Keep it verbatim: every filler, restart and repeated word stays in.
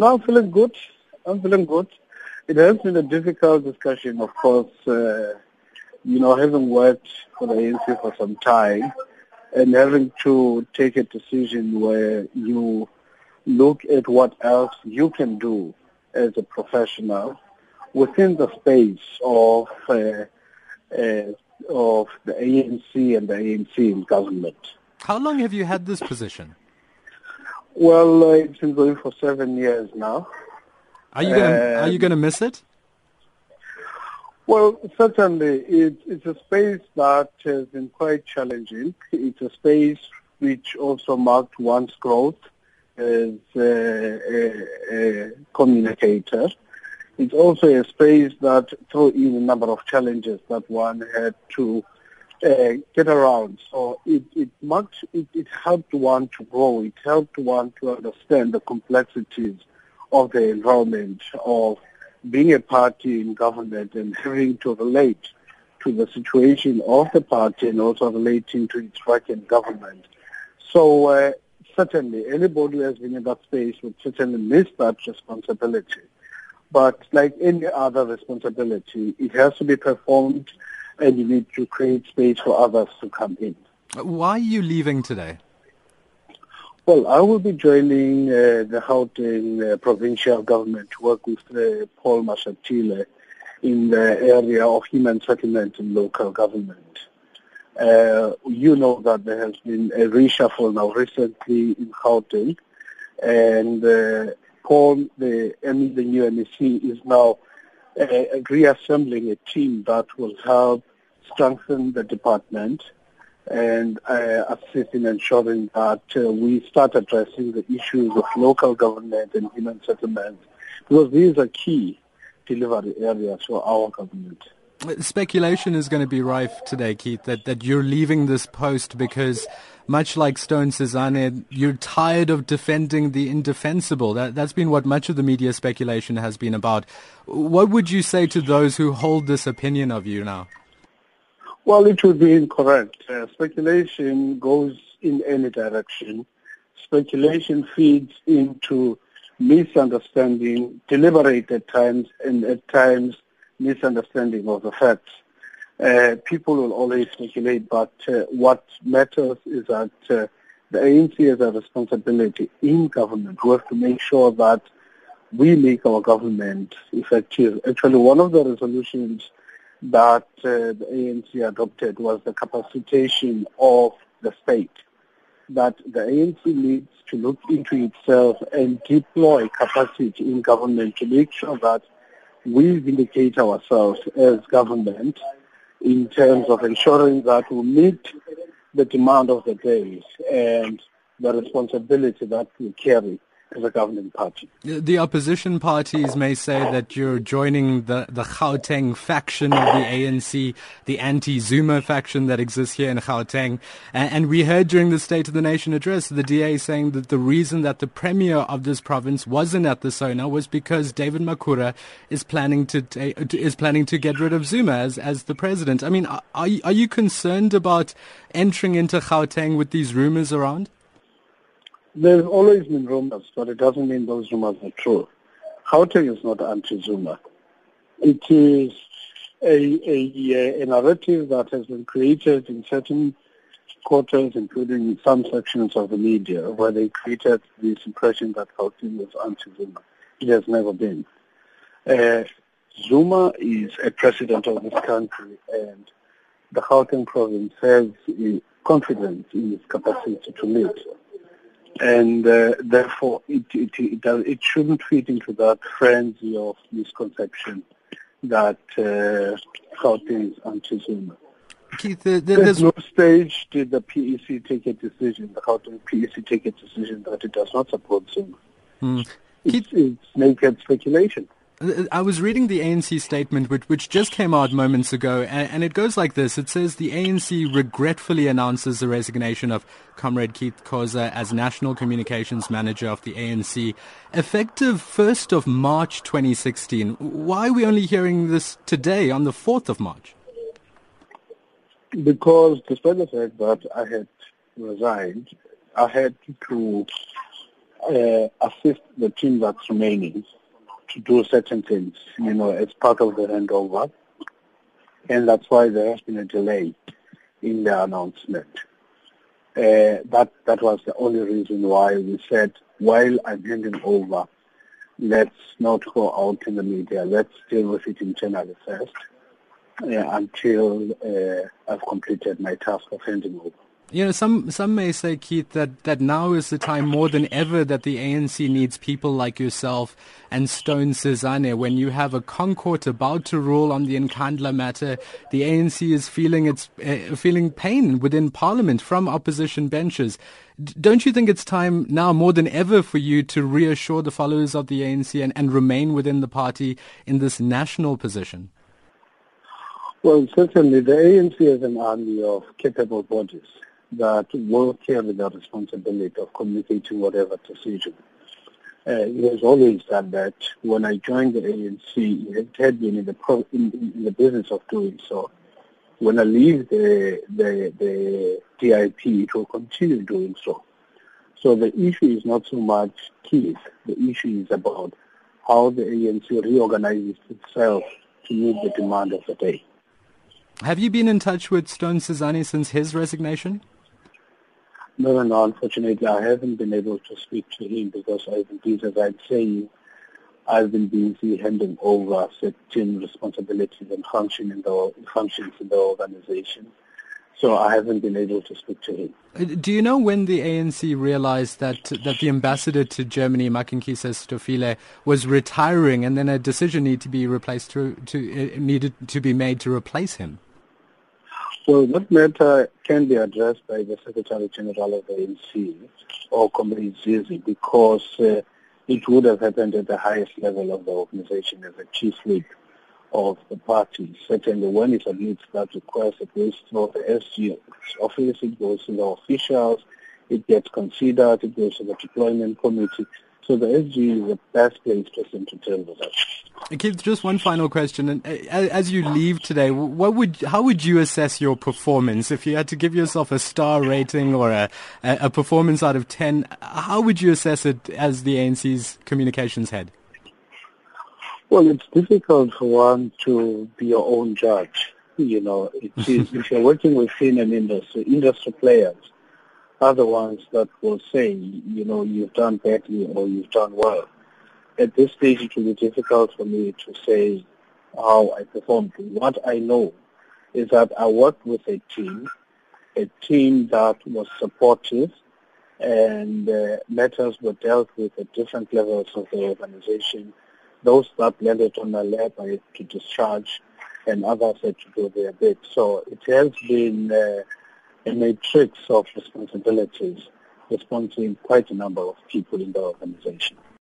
No, I'm feeling good. I'm feeling good. It has been a difficult discussion, of course. Uh, you know, having worked for the A N C for some time and having to take a decision where you look at what else you can do as a professional within the space of uh, uh, of the A N C and the A N C in government. How long have you had this position? Well, uh, it's been going for seven years now. Are you gonna, um, are you going to miss it? Well, certainly. It, it's a space that has been quite challenging. It's a space which also marked one's growth as a, a, a communicator. It's also a space that threw in a number of challenges that one had to uh, get around. So it, it marked, it, it helped one to grow. It helped one to understand the complexities of the environment of being a party in government and having to relate to the situation of the party and also relating to its work in government. So uh, certainly anybody who has been in that space would certainly miss that responsibility. But like any other responsibility, it has to be performed and you need to create space for others to come in. Why are you leaving today? Well, I will be joining uh, the Houten uh, provincial government to work with uh, Paul Mashatile in the area of human settlement and local government. Uh, you know that there has been a reshuffle now recently in Gauteng, and uh, Paul, the, M- the new M E C, is now uh, reassembling a team that will help strengthen the department and uh, assist in ensuring that uh, we start addressing the issues of local government and human settlement, because these are key delivery areas for our government. Speculation is going to be rife today, Keith, that, that you're leaving this post because, much like Stone Sizani, you're tired of defending the indefensible. That, that's been what much of the media speculation has been about. What would you say to those who hold this opinion of you now? Well, it would be incorrect. Uh, speculation goes in any direction. Speculation feeds into misunderstanding, deliberate at times, and at times misunderstanding of the facts. Uh, people will always speculate, but uh, what matters is that uh, the A N C has a responsibility in government. We have to make sure that we make our government effective. Actually, one of the resolutions that uh, the A N C adopted was the capacitation of the state, that the A N C needs to look into itself and deploy capacity in government to make sure that we vindicate ourselves as government in terms of ensuring that we meet the demand of the day and the responsibility that we carry as a governing party. The opposition parties may say that you're joining the, the Gauteng faction of the A N C, the anti-Zuma faction that exists here in Gauteng. And, and we heard during the State of the Nation address, the D A saying that the reason that the premier of this province wasn't at the Sona was because David Makura is planning to ta- is planning to get rid of Zuma as, as the president. I mean, are, are you concerned about entering into Gauteng with these rumors around? There's always been rumors, but it doesn't mean those rumors are true. Gauteng is not anti-Zuma. It is a, a, a narrative that has been created in certain quarters, including some sections of the media, where they created this impression that Gauteng was anti-Zuma. It has never been. Uh, Zuma is a president of this country, and the Gauteng province has confidence in its capacity to lead. And uh, therefore, it it it, does, it shouldn't fit into that frenzy of misconception that Gauteng is anti-Zuma. Keith, the, the, there's no stage did the P E C take a decision, the Gauteng P E C take a decision that it does not support Zuma. Mm. Keith, it's, it's naked speculation. I was reading the A N C statement, which, which just came out moments ago, and, and it goes like this. It says, the A N C regretfully announces the resignation of Comrade Keith Khoza as National Communications Manager of the A N C, effective first of March twenty sixteen. Why are we only hearing this today, on the fourth of March? Because despite the fact that I had resigned, I had to uh, assist the team that's remaining to do certain things, you know, as part of the handover. And that's why there has been a delay in the announcement. Uh, that that was the only reason why we said, while I'm handing over, let's not go out in the media. Let's deal with it internally first uh, until uh, I've completed my task of handing over. You know, some some may say, Keith, that, that now is the time more than ever that the A N C needs people like yourself and Stone Sizani. When you have a Concourt about to rule on the Nkandla matter, the A N C is feeling its uh, feeling pain within Parliament from opposition benches. D- don't you think it's time now more than ever for you to reassure the followers of the A N C and, and remain within the party in this national position? Well, certainly the A N C is an army of capable bodies that will carry the responsibility of communicating whatever decision. Uh, it has always done that. When I joined the A N C, it had been in the pro- in, in the business of doing so. When I leave the the the D I P, it will continue doing so. So the issue is not so much Keith. The issue is about how the A N C reorganizes itself to meet the demand of the day. Have you been in touch with Stone Sizani since his resignation? No, no, no. Unfortunately, I haven't been able to speak to him because I've been, as I'd say, I've been busy handing over certain responsibilities and function in the, functions in the organization. So I haven't been able to speak to him. Do you know when the A N C realized that that the ambassador to Germany, Mackie Kiesa Stofile, was retiring, and then a decision needed to be replaced to, to uh, needed to be made to replace him? Well, that matter can be addressed by the Secretary-General of the A N C or Comrade Zizi, because uh, it would have happened at the highest level of the organization as a chief whip of the party. Certainly when it submits that request, it goes through the S G's office, it goes to the officials, it gets considered, it goes to the deployment committee. So the S G is the best place person to tell us that. Keith, just one final question. And as you leave today, what would, how would you assess your performance? If you had to give yourself a star rating or a, a performance out of ten, how would you assess it as the A N C's communications head? Well, it's difficult for one to be your own judge. You know, it is, if you're working within an industry, industry players are the ones that will say, you know, you've done badly or you've done well. At this stage, it will be difficult for me to say how I performed. What I know is that I worked with a team, a team that was supportive, and uh, matters were dealt with at different levels of the organization. Those that landed on my lap, I had to discharge, and others had to do their bit. So it has been uh, a matrix of responsibilities, responsible quite a number of people in the organization.